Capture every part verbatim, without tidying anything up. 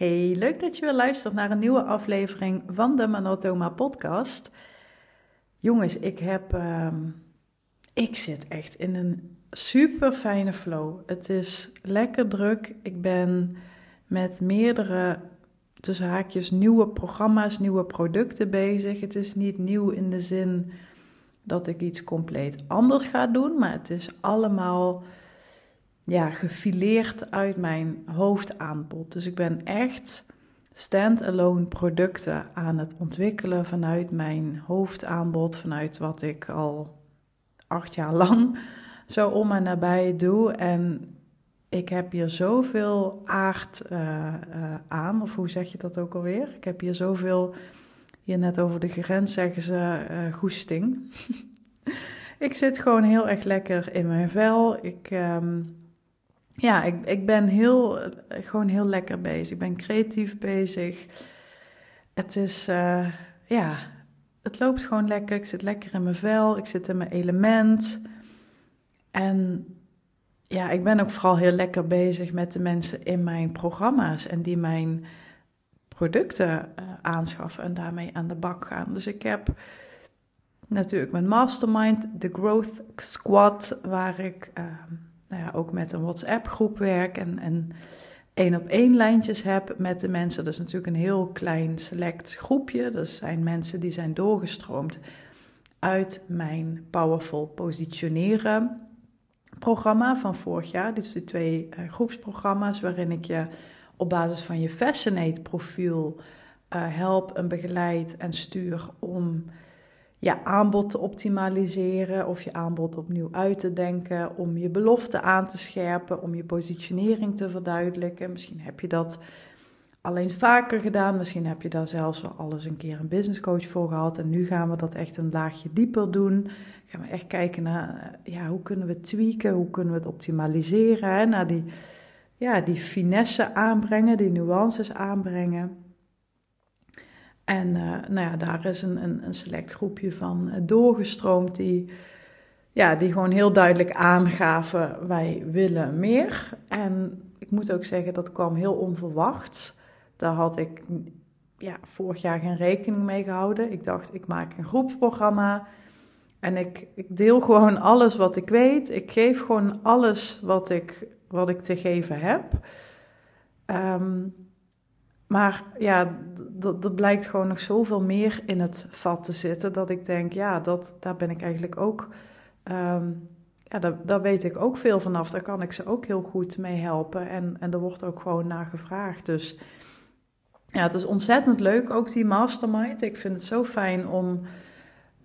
Hey, leuk dat je weer luistert naar een nieuwe aflevering van de Manotoma podcast. Jongens, ik heb... Uh, ik zit echt in een super fijne flow. Het is lekker druk. Ik ben met meerdere, tussen haakjes, nieuwe programma's, nieuwe producten bezig. Het is niet nieuw in de zin dat ik iets compleet anders ga doen, maar het is allemaal... ja, gefileerd uit mijn hoofdaanbod. Dus ik ben echt stand-alone producten aan het ontwikkelen vanuit mijn hoofdaanbod, vanuit wat ik al acht jaar lang zo om en nabij doe. En ik heb hier zoveel aard uh, uh, aan, of hoe zeg je dat ook alweer? Ik heb hier zoveel, hier net over de grens zeggen ze, uh, goesting. Ik zit gewoon heel erg lekker in mijn vel. Ik... Um, Ja, ik, ik ben heel, gewoon heel lekker bezig. Ik ben creatief bezig. Het is, uh, ja, het loopt gewoon lekker. Ik zit lekker in mijn vel. Ik zit in mijn element. En ja, ik ben ook vooral heel lekker bezig met de mensen in mijn programma's. En die mijn producten uh, aanschaffen en daarmee aan de bak gaan. Dus ik heb... natuurlijk mijn mastermind, de Growth Squad, waar ik... Uh, Nou ja, ook met een WhatsApp-groep werk en, en één-op-één lijntjes heb met de mensen. Dat is natuurlijk een heel klein select groepje. Dat zijn mensen die zijn doorgestroomd uit mijn Powerful Positioneren programma van vorig jaar. Dit zijn de twee uh, groepsprogramma's waarin ik je op basis van je Fascinate profiel uh, help en begeleid en stuur om... je aanbod te optimaliseren of je aanbod opnieuw uit te denken, om je belofte aan te scherpen, om je positionering te verduidelijken. Misschien heb je dat al eens vaker gedaan, misschien heb je daar zelfs wel alles een keer een businesscoach voor gehad. En nu gaan we dat echt een laagje dieper doen. Gaan we echt kijken naar, ja, hoe kunnen we tweaken, hoe kunnen we het optimaliseren, hè? Naar die, ja, die finesse aanbrengen, die nuances aanbrengen. En uh, nou ja, daar is een, een, een select groepje van doorgestroomd die, ja, die gewoon heel duidelijk aangaven, wij willen meer. En ik moet ook zeggen, dat kwam heel onverwachts. Daar had ik ja, vorig jaar geen rekening mee gehouden. Ik dacht, ik maak een groepsprogramma en ik, ik deel gewoon alles wat ik weet. Ik geef gewoon alles wat ik, wat ik te geven heb. Um, Maar ja, dat, dat blijkt gewoon nog zoveel meer in het vat te zitten, dat ik denk, ja, dat, daar ben ik eigenlijk ook, um, ja, daar, daar weet ik ook veel vanaf. Daar kan ik ze ook heel goed mee helpen en, en er wordt ook gewoon naar gevraagd. Dus ja, het is ontzettend leuk, ook die mastermind. Ik vind het zo fijn om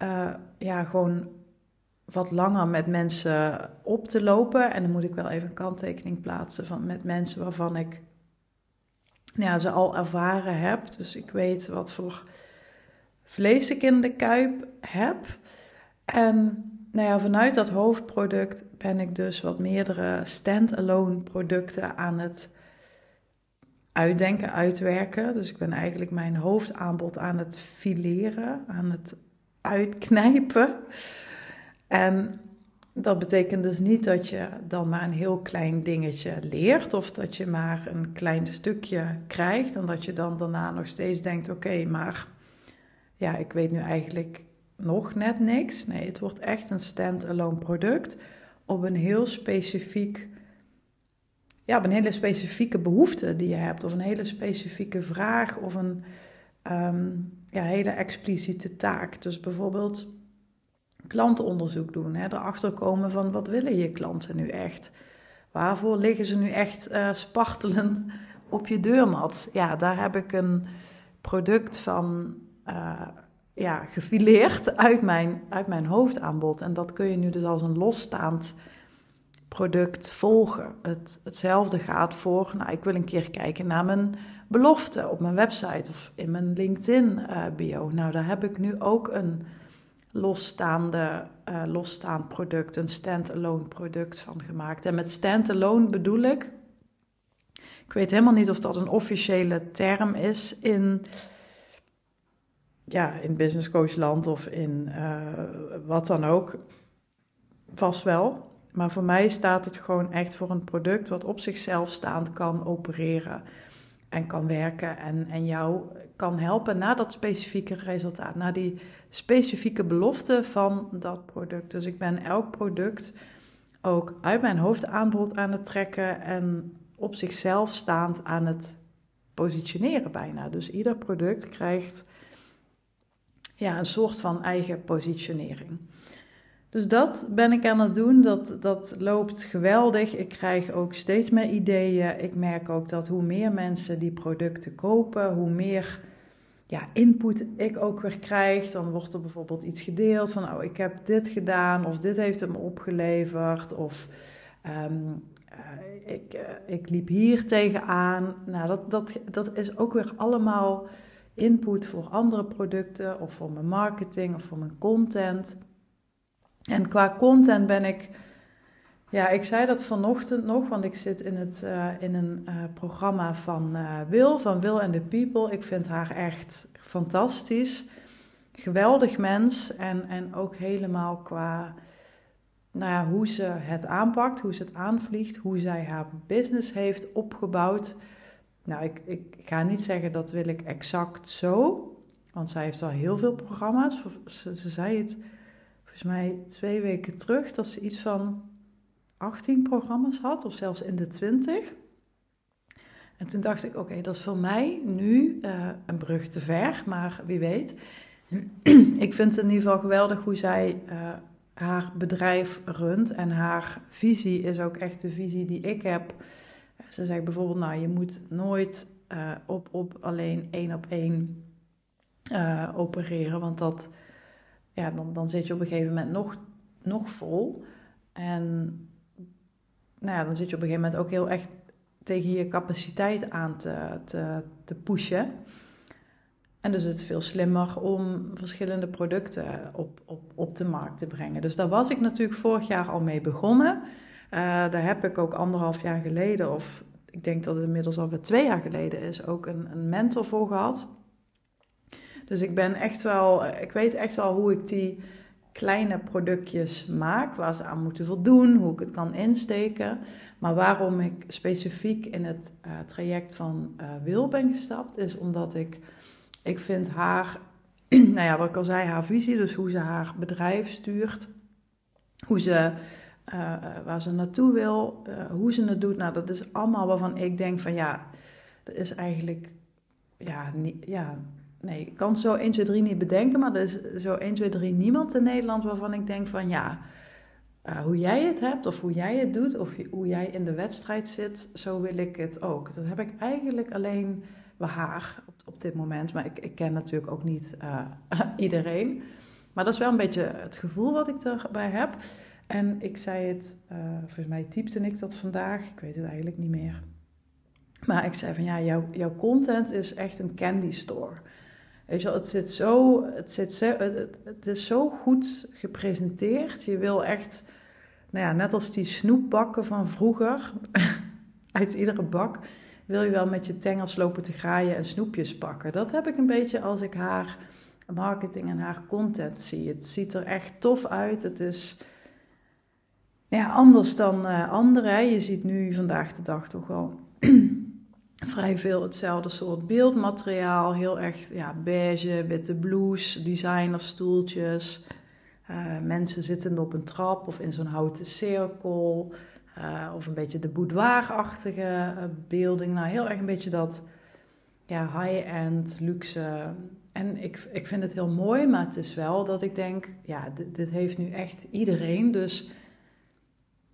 uh, ja, gewoon wat langer met mensen op te lopen. En dan moet ik wel even een kanttekening plaatsen van, met mensen waarvan ik... ja, ze al ervaren heb, dus ik weet wat voor vlees ik in de kuip heb. En nou ja, vanuit dat hoofdproduct ben ik dus wat meerdere stand-alone producten aan het uitdenken, uitwerken. Dus ik ben eigenlijk mijn hoofdaanbod aan het fileren, aan het uitknijpen. En dat betekent dus niet dat je dan maar een heel klein dingetje leert of dat je maar een klein stukje krijgt en dat je dan daarna nog steeds denkt, oké, okay, maar ja, ik weet nu eigenlijk nog net niks. Nee, het wordt echt een stand-alone product op een heel specifiek, ja, op een hele specifieke behoefte die je hebt of een hele specifieke vraag of een um, ja, hele expliciete taak. Dus bijvoorbeeld... klantenonderzoek doen, hè? Erachter komen van wat willen je klanten nu echt? Waarvoor liggen ze nu echt uh, spartelend op je deurmat? Ja, daar heb ik een product van uh, ja, gefileerd uit mijn, uit mijn hoofdaanbod. En dat kun je nu dus als een losstaand product volgen. Het, hetzelfde gaat voor, nou, ik wil een keer kijken naar mijn belofte op mijn website of in mijn LinkedIn uh, bio. Nou, daar heb ik nu ook een losstaande, uh, losstaand product, een stand-alone product van gemaakt. En met stand-alone bedoel ik, ik weet helemaal niet of dat een officiële term is in, ja, in business coachland of in uh, wat dan ook, vast wel. Maar voor mij staat het gewoon echt voor een product wat op zichzelf staand kan opereren. en kan werken en, en jou kan helpen naar dat specifieke resultaat, naar die specifieke belofte van dat product. Dus ik ben elk product ook uit mijn hoofd aanbod aan het trekken en op zichzelf staand aan het positioneren bijna. Dus ieder product krijgt ja, een soort van eigen positionering. Dus dat ben ik aan het doen, dat, dat loopt geweldig. Ik krijg ook steeds meer ideeën. Ik merk ook dat hoe meer mensen die producten kopen, hoe meer ja, input ik ook weer krijg. Dan wordt er bijvoorbeeld iets gedeeld van, oh, ik heb dit gedaan, of dit heeft hem opgeleverd, of um, uh, ik, uh, ik liep hier tegenaan. Nou, dat, dat, dat is ook weer allemaal input voor andere producten, of voor mijn marketing, of voor mijn content. En qua content ben ik, ja, ik zei dat vanochtend nog, want ik zit in, het, uh, in een uh, programma van uh, Will, van Will and the People. Ik vind haar echt fantastisch, geweldig mens en, en ook helemaal qua nou ja, hoe ze het aanpakt, hoe ze het aanvliegt, hoe zij haar business heeft opgebouwd. Nou, ik, ik ga niet zeggen dat wil ik exact zo, want zij heeft al heel veel programma's, ze, ze zei het. Volgens mij twee weken terug dat ze iets van achttien programma's had, of zelfs in de twintig. En toen dacht ik, oké, okay, dat is voor mij nu uh, een brug te ver, maar wie weet. Ik vind het in ieder geval geweldig hoe zij uh, haar bedrijf runt. En haar visie is ook echt de visie die ik heb. Ze zegt bijvoorbeeld, nou, je moet nooit uh, op, op alleen één op één uh, opereren, want dat... Ja, dan, dan zit je op een gegeven moment nog, nog vol. En nou ja, dan zit je op een gegeven moment ook heel echt tegen je capaciteit aan te, te, te pushen. En dus het is veel slimmer om verschillende producten op, op, op de markt te brengen. Dus daar was ik natuurlijk vorig jaar al mee begonnen. Uh, daar heb ik ook anderhalf jaar geleden, of ik denk dat het inmiddels alweer twee jaar geleden is, ook een, een mentor voor gehad. Dus ik ben echt wel, ik weet echt wel hoe ik die kleine productjes maak, waar ze aan moeten voldoen, hoe ik het kan insteken. Maar waarom ik specifiek in het uh, traject van uh, Wil ben gestapt, is omdat ik, ik vind haar, nou ja, wat ik al zei, haar visie, dus hoe ze haar bedrijf stuurt, hoe ze, uh, waar ze naartoe wil, uh, hoe ze het doet. Nou, dat is allemaal waarvan ik denk van ja, dat is eigenlijk, ja, niet, ja... Nee, ik kan zo één, twee, drie niet bedenken, maar er is zo één, twee, drie niemand in Nederland waarvan ik denk van ja, uh, hoe jij het hebt of hoe jij het doet of hoe jij in de wedstrijd zit, zo wil ik het ook. Dat heb ik eigenlijk alleen bij haar op, op dit moment, maar ik, ik ken natuurlijk ook niet uh, iedereen. Maar dat is wel een beetje het gevoel wat ik erbij heb. En ik zei het, uh, volgens mij typte ik dat vandaag, ik weet het eigenlijk niet meer. Maar ik zei van ja, jouw, jouw content is echt een candy store. Weet je wel, het zit zo, het zit zo, het, het is zo goed gepresenteerd. Je wil echt, nou ja, net als die snoepbakken van vroeger, uit iedere bak, wil je wel met je tengels lopen te graaien en snoepjes pakken. Dat heb ik een beetje als ik haar marketing en haar content zie. Het ziet er echt tof uit. Het is ja, anders dan uh, anderen. Je ziet nu vandaag de dag toch wel vrij veel hetzelfde soort beeldmateriaal, heel echt ja, beige, witte blouse, designerstoeltjes. Uh, mensen zitten op een trap of in zo'n houten cirkel, uh, of een beetje de boudoirachtige uh, beelding. Nou, heel erg een beetje dat ja, high-end, luxe. En ik, ik vind het heel mooi, maar het is wel dat ik denk, ja, dit, dit heeft nu echt iedereen, dus...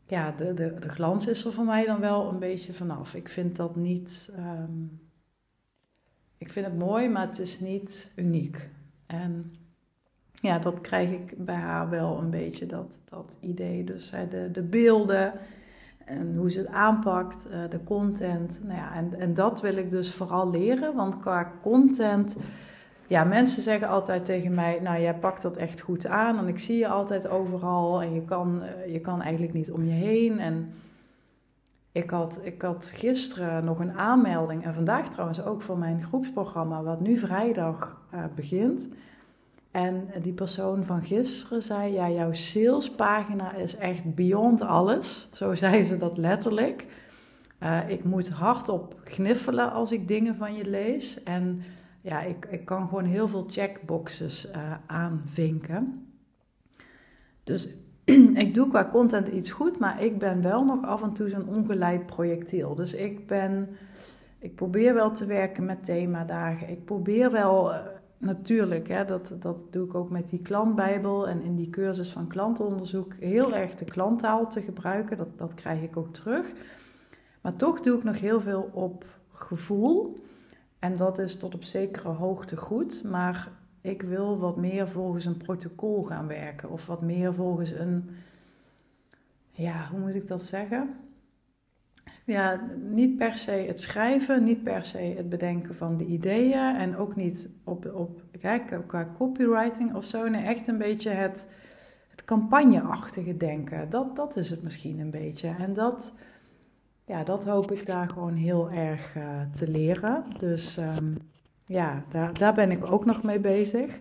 Ja, de, de, de glans is er voor mij dan wel een beetje vanaf. Ik vind dat niet... Um, ik vind het mooi, maar het is niet uniek. En ja, dat krijg ik bij haar wel een beetje, dat, dat idee. Dus hè, de, de beelden en hoe ze het aanpakt, uh, de content. Nou ja, en, en dat wil ik dus vooral leren, want qua content... Ja, mensen zeggen altijd tegen mij, nou jij pakt dat echt goed aan en ik zie je altijd overal en je kan, je kan eigenlijk niet om je heen. En ik had, ik had gisteren nog een aanmelding en vandaag trouwens ook voor mijn groepsprogramma wat nu vrijdag uh, begint. En die persoon van gisteren zei, ja jouw salespagina is echt beyond alles, zo zei ze dat letterlijk. Uh, ik moet hardop gniffelen als ik dingen van je lees. En ja, ik, ik kan gewoon heel veel checkboxes uh, aanvinken. Dus ik doe qua content iets goed, maar ik ben wel nog af en toe zo'n ongeleid projectiel. Dus ik ben, ik probeer wel te werken met themadagen. Ik probeer wel, uh, natuurlijk, hè, dat, dat doe ik ook met die klantbijbel en in die cursus van klantonderzoek, heel erg de klanttaal te gebruiken. Dat, dat krijg ik ook terug. Maar toch doe ik nog heel veel op gevoel. En dat is tot op zekere hoogte goed. Maar ik wil wat meer volgens een protocol gaan werken. Of wat meer volgens een... Ja, hoe moet ik dat zeggen? Ja, niet per se het schrijven. Niet per se het bedenken van de ideeën. En ook niet op, op kijk, qua copywriting of zo. Nee, echt een beetje het, het campagneachtige denken. Dat, dat is het misschien een beetje. En dat... Ja, dat hoop ik daar gewoon heel erg uh, te leren. Dus um, ja, daar, daar ben ik ook nog mee bezig.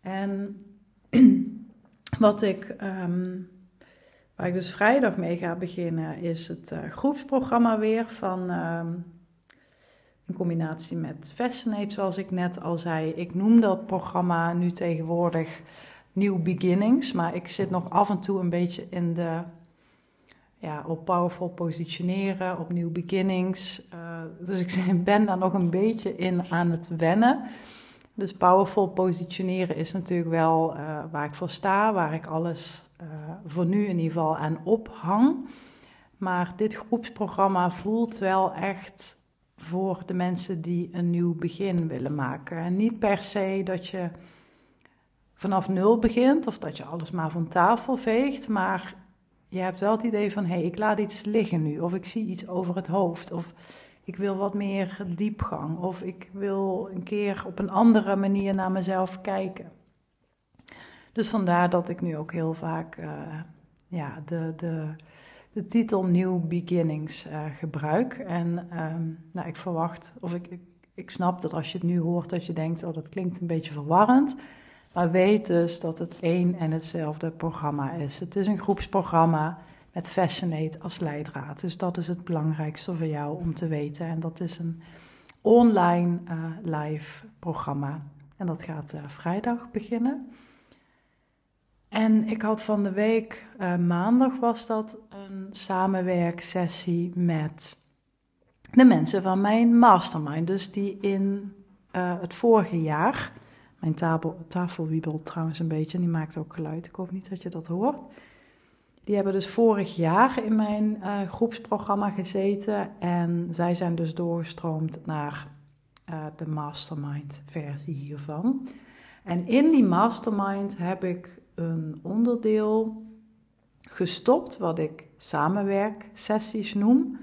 En wat ik, um, waar ik dus vrijdag mee ga beginnen, is het uh, groepsprogramma weer van, um, in combinatie met Fascinate, zoals ik net al zei. Ik noem dat programma nu tegenwoordig New Beginnings, maar ik zit nog af en toe een beetje in de... Ja, op Powerful Positioneren, op New Beginnings. Uh, dus ik ben daar nog een beetje in aan het wennen. Dus Powerful Positioneren is natuurlijk wel uh, waar ik voor sta, waar ik alles uh, voor nu in ieder geval aan ophang. Maar dit groepsprogramma voelt wel echt voor de mensen die een nieuw begin willen maken. En niet per se dat je vanaf nul begint of dat je alles maar van tafel veegt, maar... Je hebt wel het idee van, hé, hey, ik laat iets liggen nu. Of ik zie iets over het hoofd. Of ik wil wat meer diepgang. Of ik wil een keer op een andere manier naar mezelf kijken. Dus vandaar dat ik nu ook heel vaak uh, ja, de, de, de titel New Beginnings uh, gebruik. En um, nou, ik verwacht, of ik, ik, ik snap dat als je het nu hoort, dat je denkt, oh, dat klinkt een beetje verwarrend. Maar weet dus dat het één en hetzelfde programma is. Het is een groepsprogramma met Fascinate als leidraad. Dus dat is het belangrijkste voor jou om te weten. En dat is een online uh, live programma. En dat gaat uh, vrijdag beginnen. En ik had van de week, uh, maandag was dat, een samenwerksessie met de mensen van mijn mastermind. Dus die in uh, het vorige jaar... Mijn tafel, tafel wiebelt trouwens een beetje en die maakt ook geluid. Ik hoop niet dat je dat hoort. Die hebben dus vorig jaar in mijn uh, groepsprogramma gezeten. En zij zijn dus doorgestroomd naar uh, de mastermind versie hiervan. En in die mastermind heb ik een onderdeel gestopt wat ik samenwerksessies noem.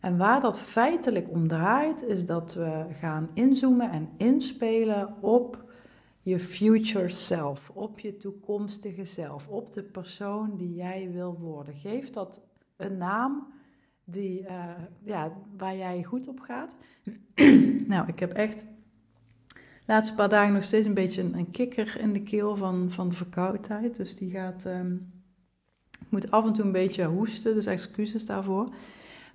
En waar dat feitelijk om draait is dat we gaan inzoomen en inspelen op... je future self, op je toekomstige zelf, op de persoon die jij wil worden. Geef dat een naam die, uh, ja, waar jij goed op gaat. Nou, ik heb echt de laatste paar dagen nog steeds een beetje een, een kikker in de keel van, van de verkoudheid. Dus die gaat, um, ik moet af en toe een beetje hoesten, dus excuses daarvoor.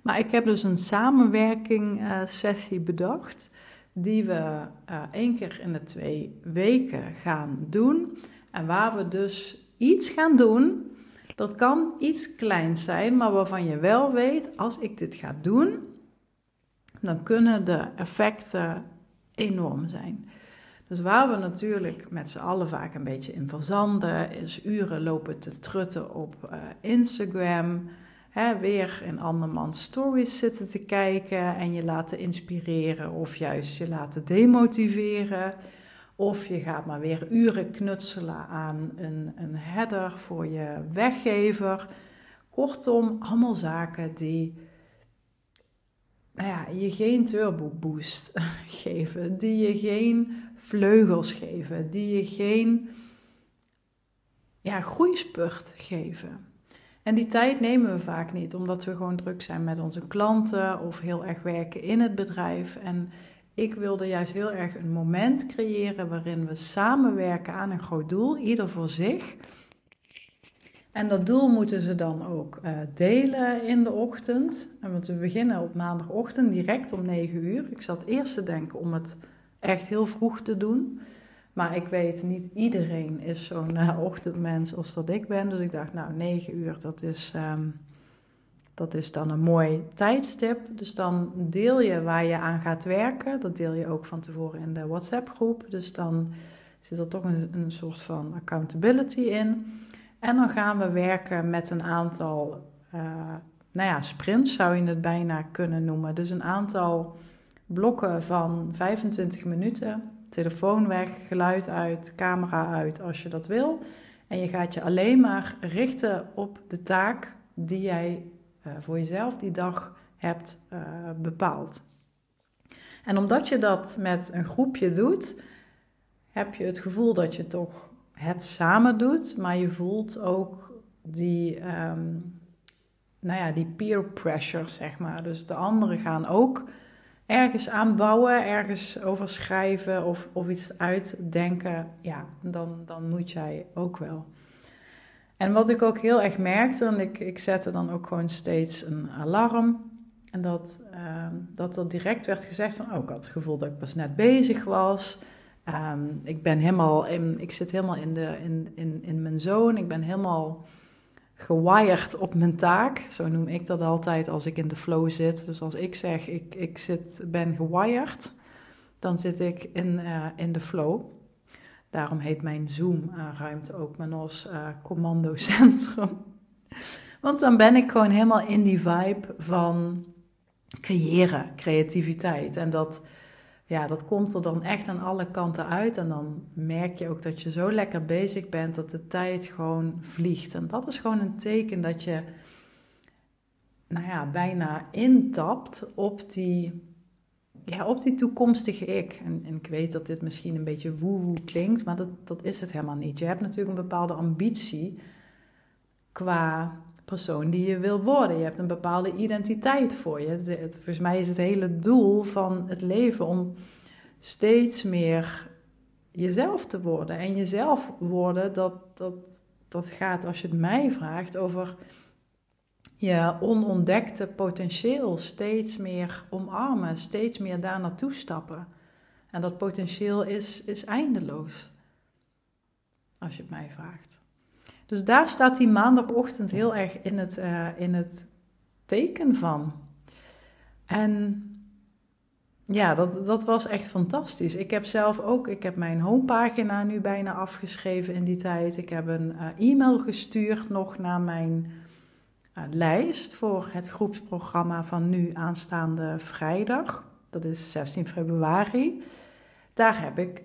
Maar ik heb dus een samenwerking uh, sessie bedacht... die we uh, één keer in de twee weken gaan doen. En waar we dus iets gaan doen, dat kan iets kleins zijn... maar waarvan je wel weet, als ik dit ga doen... dan kunnen de effecten enorm zijn. Dus waar we natuurlijk met z'n allen vaak een beetje in verzanden... is uren lopen te trutten op uh, Instagram... He, weer in andermans stories zitten te kijken en je laten inspireren of juist je laten demotiveren. Of je gaat maar weer uren knutselen aan een, een header voor je weggever. Kortom, allemaal zaken die nou ja, je geen turbo boost geven, die je geen vleugels geven, die je geen ja, groeispurt geven. En die tijd nemen we vaak niet, omdat we gewoon druk zijn met onze klanten of heel erg werken in het bedrijf. En ik wilde juist heel erg een moment creëren waarin we samenwerken aan een groot doel, ieder voor zich. En dat doel moeten ze dan ook uh, delen in de ochtend. En want we beginnen op maandagochtend direct om negen uur. Ik zat eerst te denken om het echt heel vroeg te doen. Maar ik weet, niet iedereen is zo'n uh, ochtendmens als dat ik ben. Dus ik dacht, nou, negen uur, dat is, um, dat is dan een mooi tijdstip. Dus dan deel je waar je aan gaat werken. Dat deel je ook van tevoren in de WhatsApp-groep. Dus dan zit er toch een, een soort van accountability in. En dan gaan we werken met een aantal uh, nou ja, sprints, zou je het bijna kunnen noemen. Dus een aantal blokken van vijfentwintig minuten. Telefoon weg, geluid uit, camera uit als je dat wil. En je gaat je alleen maar richten op de taak die jij uh, voor jezelf die dag hebt uh, bepaald. En omdat je dat met een groepje doet, heb je het gevoel dat je toch het samen doet, maar je voelt ook die, um, nou ja, die peer pressure, zeg maar. Dus de anderen gaan ook ergens aanbouwen, ergens over schrijven of, of iets uitdenken. Ja, dan, dan moet jij ook wel. En wat ik ook heel erg merkte, en ik, ik zette dan ook gewoon steeds een alarm. En dat, um, dat er direct werd gezegd van, oh, ik had het gevoel dat ik pas net bezig was. Um, ik ben helemaal, in, ik zit helemaal in, de, in, in, in mijn zone, ik ben helemaal gewired op mijn taak. Zo noem ik dat altijd als ik in de flow zit. Dus als ik zeg, ik, ik zit, ben gewired, dan zit ik in, uh, in de flow. Daarom heet mijn Zoom-ruimte ook Manos uh, commandocentrum. Want dan ben ik gewoon helemaal in die vibe van creëren, creativiteit. En dat... Ja, dat komt er dan echt aan alle kanten uit. En dan merk je ook dat je zo lekker bezig bent dat de tijd gewoon vliegt. En dat is gewoon een teken dat je, nou ja, bijna intapt op die, ja, op die toekomstige ik. En, en ik weet dat dit misschien een beetje woehoe klinkt, maar dat, dat is het helemaal niet. Je hebt natuurlijk een bepaalde ambitie qua persoon die je wil worden. Je hebt een bepaalde identiteit voor je. Het, het, volgens mij is het hele doel van het leven om steeds meer jezelf te worden. En jezelf worden, dat, dat, dat gaat, als je het mij vraagt, over je onontdekte potentieel steeds meer omarmen, steeds meer daar naartoe stappen. En dat potentieel is, is eindeloos, als je het mij vraagt. Dus daar staat die maandagochtend heel erg in het, uh, in het teken van. En ja, dat, dat was echt fantastisch. Ik heb zelf ook, ik heb mijn homepagina nu bijna afgeschreven in die tijd. Ik heb een uh, e-mail gestuurd nog naar mijn uh, lijst voor het groepsprogramma van nu aanstaande vrijdag. Dat is zestien februari. Daar heb ik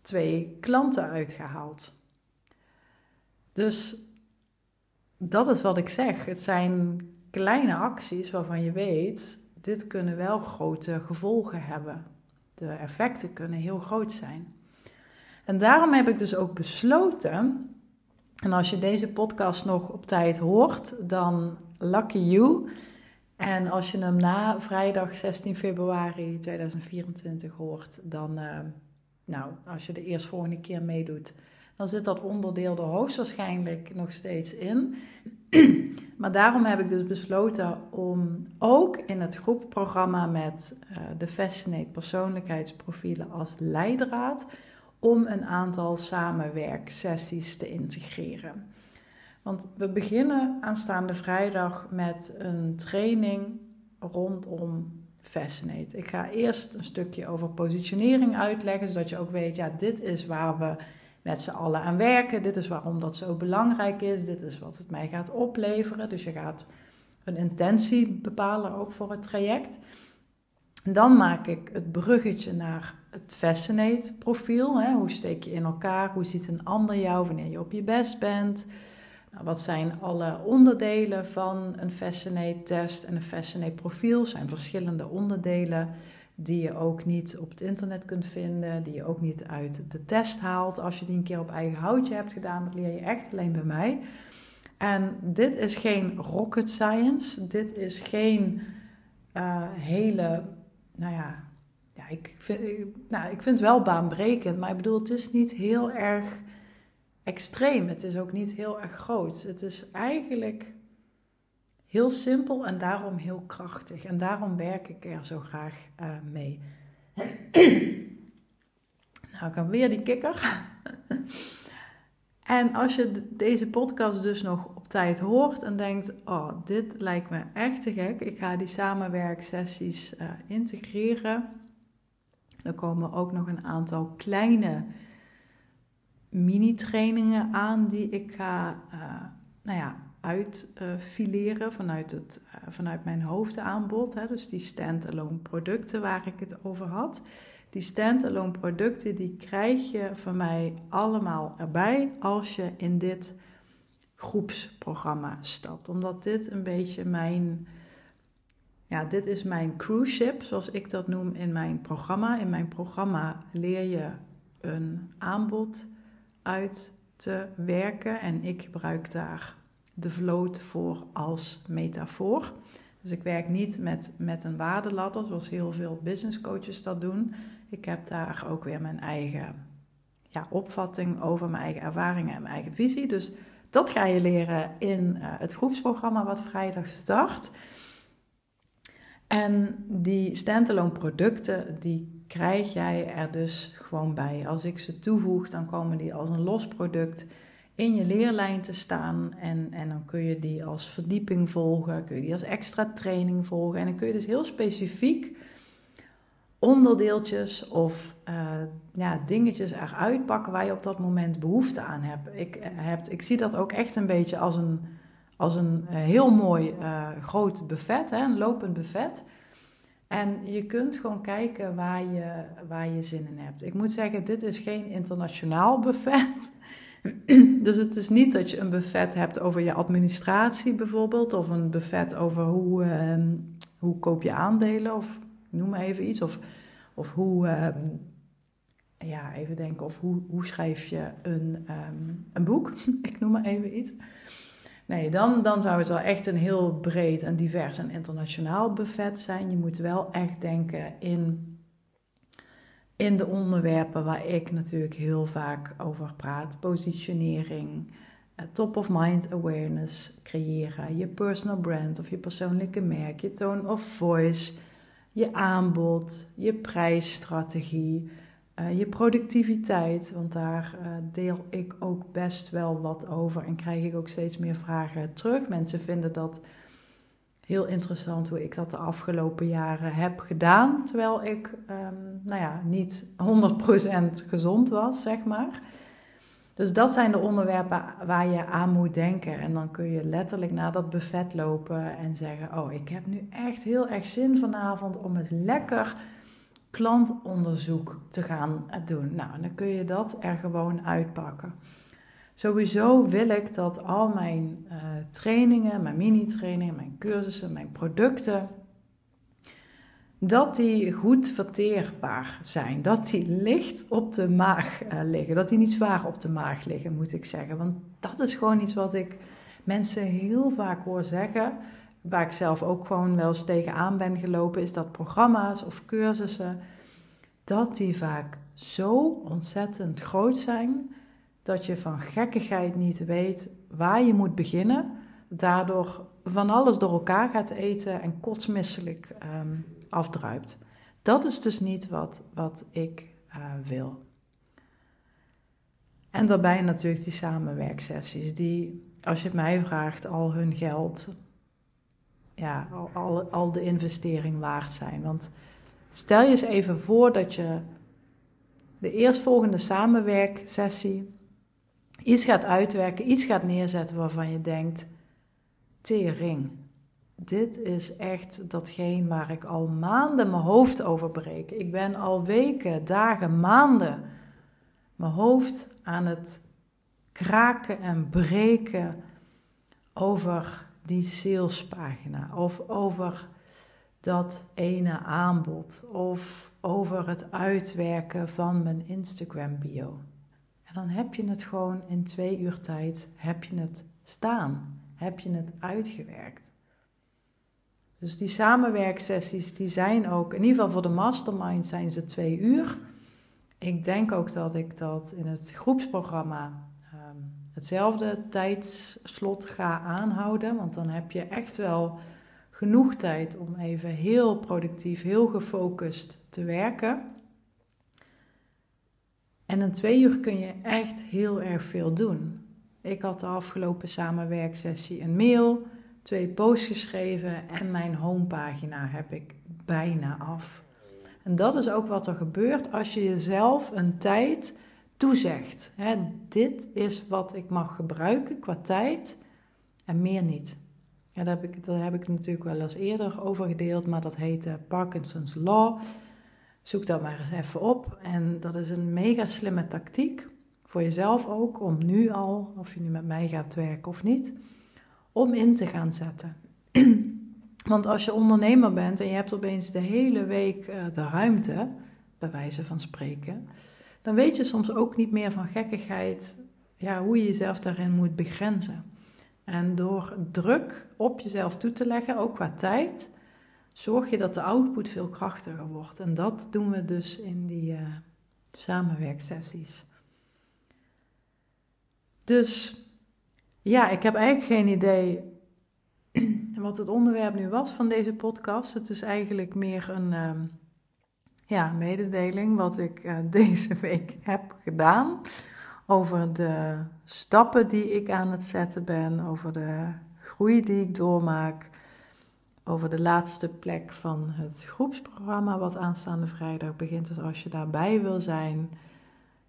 twee klanten uitgehaald. Dus dat is wat ik zeg. Het zijn kleine acties waarvan je weet, dit kunnen wel grote gevolgen hebben. De effecten kunnen heel groot zijn. En daarom heb ik dus ook besloten, en als je deze podcast nog op tijd hoort, dan lucky you. En als je hem na vrijdag zestien februari tweeduizend vierentwintig hoort, dan, uh, nou, als je de eerstvolgende keer meedoet, dan zit dat onderdeel er hoogstwaarschijnlijk nog steeds in. Maar daarom heb ik dus besloten om ook in het groepprogramma met uh, de Fascinate persoonlijkheidsprofielen als leidraad, om een aantal samenwerksessies te integreren. Want we beginnen aanstaande vrijdag met een training rondom Fascinate. Ik ga eerst een stukje over positionering uitleggen, zodat je ook weet, ja, dit is waar we met z'n allen aan werken. Dit is waarom dat zo belangrijk is. Dit is wat het mij gaat opleveren. Dus je gaat een intentie bepalen ook voor het traject. Dan maak ik het bruggetje naar het Fascinate profiel. Hè? Hoe steek je in elkaar? Hoe ziet een ander jou wanneer je op je best bent? Nou, wat zijn alle onderdelen van een Fascinate test en een Fascinate profiel? Er zijn verschillende onderdelen die je ook niet op het internet kunt vinden, die je ook niet uit de test haalt. Als je die een keer op eigen houtje hebt gedaan, dat leer je echt alleen bij mij. En dit is geen rocket science. Dit is geen uh, hele, nou ja, ja ik, vind, ik, nou, ik vind het wel baanbrekend. Maar ik bedoel, het is niet heel erg extreem. Het is ook niet heel erg groot. Het is eigenlijk heel simpel en daarom heel krachtig. En daarom werk ik er zo graag uh, mee. Nou, ik heb weer die kikker. En als je deze podcast dus nog op tijd hoort en denkt, oh, dit lijkt me echt te gek. Ik ga die samenwerksessies uh, integreren. Er komen ook nog een aantal kleine mini-trainingen aan die ik ga uh, nou ja, uitfileren uh, vanuit, het, uh, vanuit mijn hoofdaanbod. Hè? Dus die stand-alone producten waar ik het over had. Die stand-alone producten die krijg je van mij allemaal erbij als je in dit groepsprogramma stapt. Omdat dit een beetje mijn, ja, dit is mijn cruise ship, zoals ik dat noem in mijn programma. In mijn programma leer je een aanbod uit te werken en ik gebruik daar de vloot voor als metafoor. Dus ik werk niet met, met een waardeladder, zoals heel veel businesscoaches dat doen. Ik heb daar ook weer mijn eigen ja, opvatting over, mijn eigen ervaringen en mijn eigen visie. Dus dat ga je leren in uh, het groepsprogramma wat vrijdag start. En die standalone producten, die krijg jij er dus gewoon bij. Als ik ze toevoeg, dan komen die als een los product in je leerlijn te staan en, en dan kun je die als verdieping volgen, kun je die als extra training volgen en dan kun je dus heel specifiek onderdeeltjes of uh, ja, dingetjes eruit pakken waar je op dat moment behoefte aan hebt. Ik, heb, ik zie dat ook echt een beetje als een, als een heel mooi uh, groot buffet, hè, een lopend buffet. En je kunt gewoon kijken waar je, waar je zin in hebt. Ik moet zeggen, dit is geen internationaal buffet. Dus het is niet dat je een buffet hebt over je administratie bijvoorbeeld, of een buffet over hoe, eh, hoe koop je aandelen, of noem maar even iets. Of, of hoe, eh, ja, even denken, of hoe, hoe schrijf je een, um, een boek? Ik noem maar even iets. Nee, dan, dan zou het wel echt een heel breed en divers en internationaal buffet zijn. Je moet wel echt denken in... in de onderwerpen waar ik natuurlijk heel vaak over praat. Positionering, top-of-mind awareness creëren, je personal brand of je persoonlijke merk, je tone of voice, je aanbod, je prijsstrategie, je productiviteit. Want daar deel ik ook best wel wat over en krijg ik ook steeds meer vragen terug. Mensen vinden dat heel interessant hoe ik dat de afgelopen jaren heb gedaan, terwijl ik um, nou ja, niet honderd procent gezond was, zeg maar. Dus dat zijn de onderwerpen waar je aan moet denken. En dan kun je letterlijk naar dat buffet lopen en zeggen, oh, ik heb nu echt heel erg zin vanavond om het lekker klantonderzoek te gaan doen. Nou, dan kun je dat er gewoon uitpakken. Sowieso wil ik dat al mijn uh, trainingen, mijn mini-trainingen, mijn cursussen, mijn producten, dat die goed verteerbaar zijn. Dat die licht op de maag uh, liggen. Dat die niet zwaar op de maag liggen, moet ik zeggen. Want dat is gewoon iets wat ik mensen heel vaak hoor zeggen, waar ik zelf ook gewoon wel eens tegenaan ben gelopen, is dat programma's of cursussen, dat die vaak zo ontzettend groot zijn, dat je van gekkigheid niet weet waar je moet beginnen. Daardoor van alles door elkaar gaat eten en kotsmisselijk um, afdruipt. Dat is dus niet wat, wat ik uh, wil. En daarbij natuurlijk die samenwerksessies. Die, als je het mij vraagt, al hun geld, ja, al, al, al de investering waard zijn. Want stel je eens even voor dat je de eerstvolgende samenwerksessie iets gaat uitwerken, iets gaat neerzetten waarvan je denkt, tering, dit is echt datgene waar ik al maanden mijn hoofd over breek. Ik ben al weken, dagen, maanden mijn hoofd aan het kraken en breken over die salespagina of over dat ene aanbod of over het uitwerken van mijn Instagram bio. Dan heb je het gewoon in twee uur tijd, heb je het staan, heb je het uitgewerkt. Dus die samenwerksessies, die zijn ook, in ieder geval voor de mastermind zijn ze twee uur. Ik denk ook dat ik dat in het groepsprogramma um, hetzelfde tijdslot ga aanhouden. Want dan heb je echt wel genoeg tijd om even heel productief, heel gefocust te werken. En in twee uur kun je echt heel erg veel doen. Ik had de afgelopen samenwerksessie een mail, twee posts geschreven en mijn homepagina heb ik bijna af. En dat is ook wat er gebeurt als je jezelf een tijd toezegt. Hè, dit is wat ik mag gebruiken qua tijd en meer niet. Ja, daar, heb ik, daar heb ik natuurlijk wel eens eerder over gedeeld, maar dat heet uh, Parkinson's Law. Zoek dat maar eens even op. En dat is een mega slimme tactiek voor jezelf ook, om nu al, of je nu met mij gaat werken of niet, om in te gaan zetten. Want als je ondernemer bent en je hebt opeens de hele week de ruimte, bij wijze van spreken, dan weet je soms ook niet meer van gekkigheid, ja, hoe je jezelf daarin moet begrenzen. En door druk op jezelf toe te leggen, ook qua tijd, zorg je dat de output veel krachtiger wordt. En dat doen we dus in die uh, samenwerksessies. Dus ja, ik heb eigenlijk geen idee wat het onderwerp nu was van deze podcast. Het is eigenlijk meer een um, ja, mededeling wat ik uh, deze week heb gedaan. Over de stappen die ik aan het zetten ben. Over de groei die ik doormaak. Over de laatste plek van het groepsprogramma wat aanstaande vrijdag begint. Dus als je daarbij wil zijn,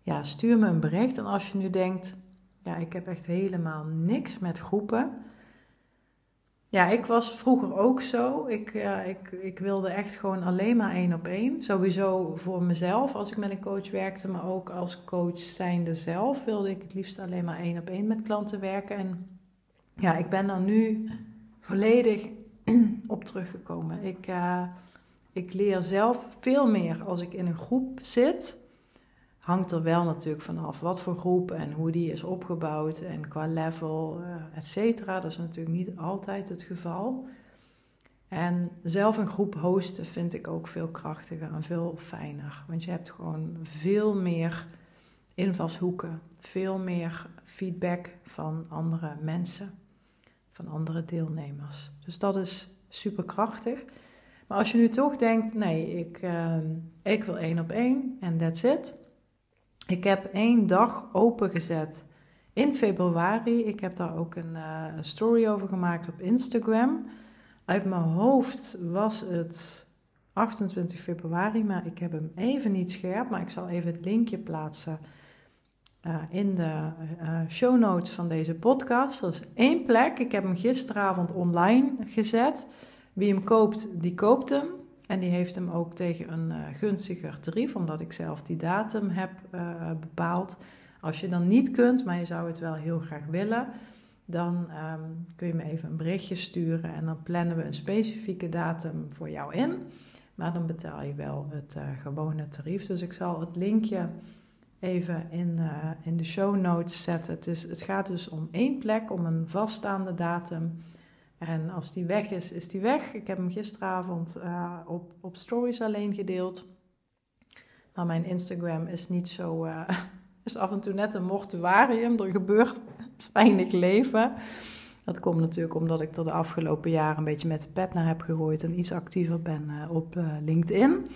ja, stuur me een bericht. En als je nu denkt, ja, ik heb echt helemaal niks met groepen. Ja, ik was vroeger ook zo. Ik, uh, ik, ik wilde echt gewoon alleen maar één op één. Sowieso voor mezelf als ik met een coach werkte, maar ook als coach zijnde zelf wilde ik het liefst alleen maar één op één met klanten werken. En ja, ik ben daar nu volledig op teruggekomen. Ik, uh, ik leer zelf veel meer als ik in een groep zit. Hangt er wel natuurlijk vanaf wat voor groep en hoe die is opgebouwd en qua level, uh, et cetera. Dat is natuurlijk niet altijd het geval. En zelf een groep hosten vind ik ook veel krachtiger en veel fijner. Want je hebt gewoon veel meer invalshoeken, veel meer feedback van andere mensen, van andere deelnemers. Dus dat is superkrachtig. Maar als je nu toch denkt, nee, ik, uh, ik wil één op één en that's it. Ik heb één dag opengezet in februari. Ik heb daar ook een uh, story over gemaakt op Instagram. Uit mijn hoofd was het achtentwintig februari, maar ik heb hem even niet scherp. Maar ik zal even het linkje plaatsen uh, in de uh, show notes van deze podcast. Er is één plek. Ik heb hem gisteravond online gezet. Wie hem koopt, die koopt hem. En die heeft hem ook tegen een uh, gunstiger tarief, omdat ik zelf die datum heb uh, bepaald. Als je dan niet kunt, maar je zou het wel heel graag willen, dan um, kun je me even een berichtje sturen en dan plannen we een specifieke datum voor jou in. Maar dan betaal je wel het uh, gewone tarief. Dus ik zal het linkje even in, uh, in de show notes zetten. Het, is, het gaat dus om één plek, om een vaststaande datum. En als die weg is, is die weg. Ik heb hem gisteravond uh, op, op stories alleen gedeeld. Maar mijn Instagram is niet zo... Uh, is af en toe net een mortuarium. Er gebeurt weinig leven. Dat komt natuurlijk omdat ik er de afgelopen jaren een beetje met de pet naar heb gegooid. En iets actiever ben uh, op uh, LinkedIn.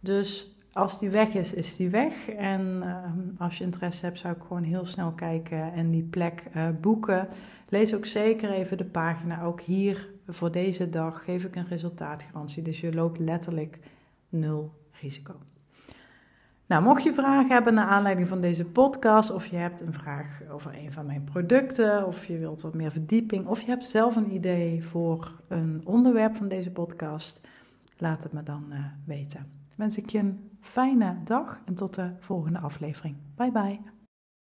Dus als die weg is, is die weg. En uh, als je interesse hebt, zou ik gewoon heel snel kijken en die plek uh, boeken. Lees ook zeker even de pagina. Ook hier voor deze dag geef ik een resultaatgarantie. Dus je loopt letterlijk nul risico. Nou, mocht je vragen hebben naar aanleiding van deze podcast, of je hebt een vraag over een van mijn producten, of je wilt wat meer verdieping, of je hebt zelf een idee voor een onderwerp van deze podcast, laat het me dan uh, weten. Wens ik je een fijne dag en tot de volgende aflevering. Bye bye.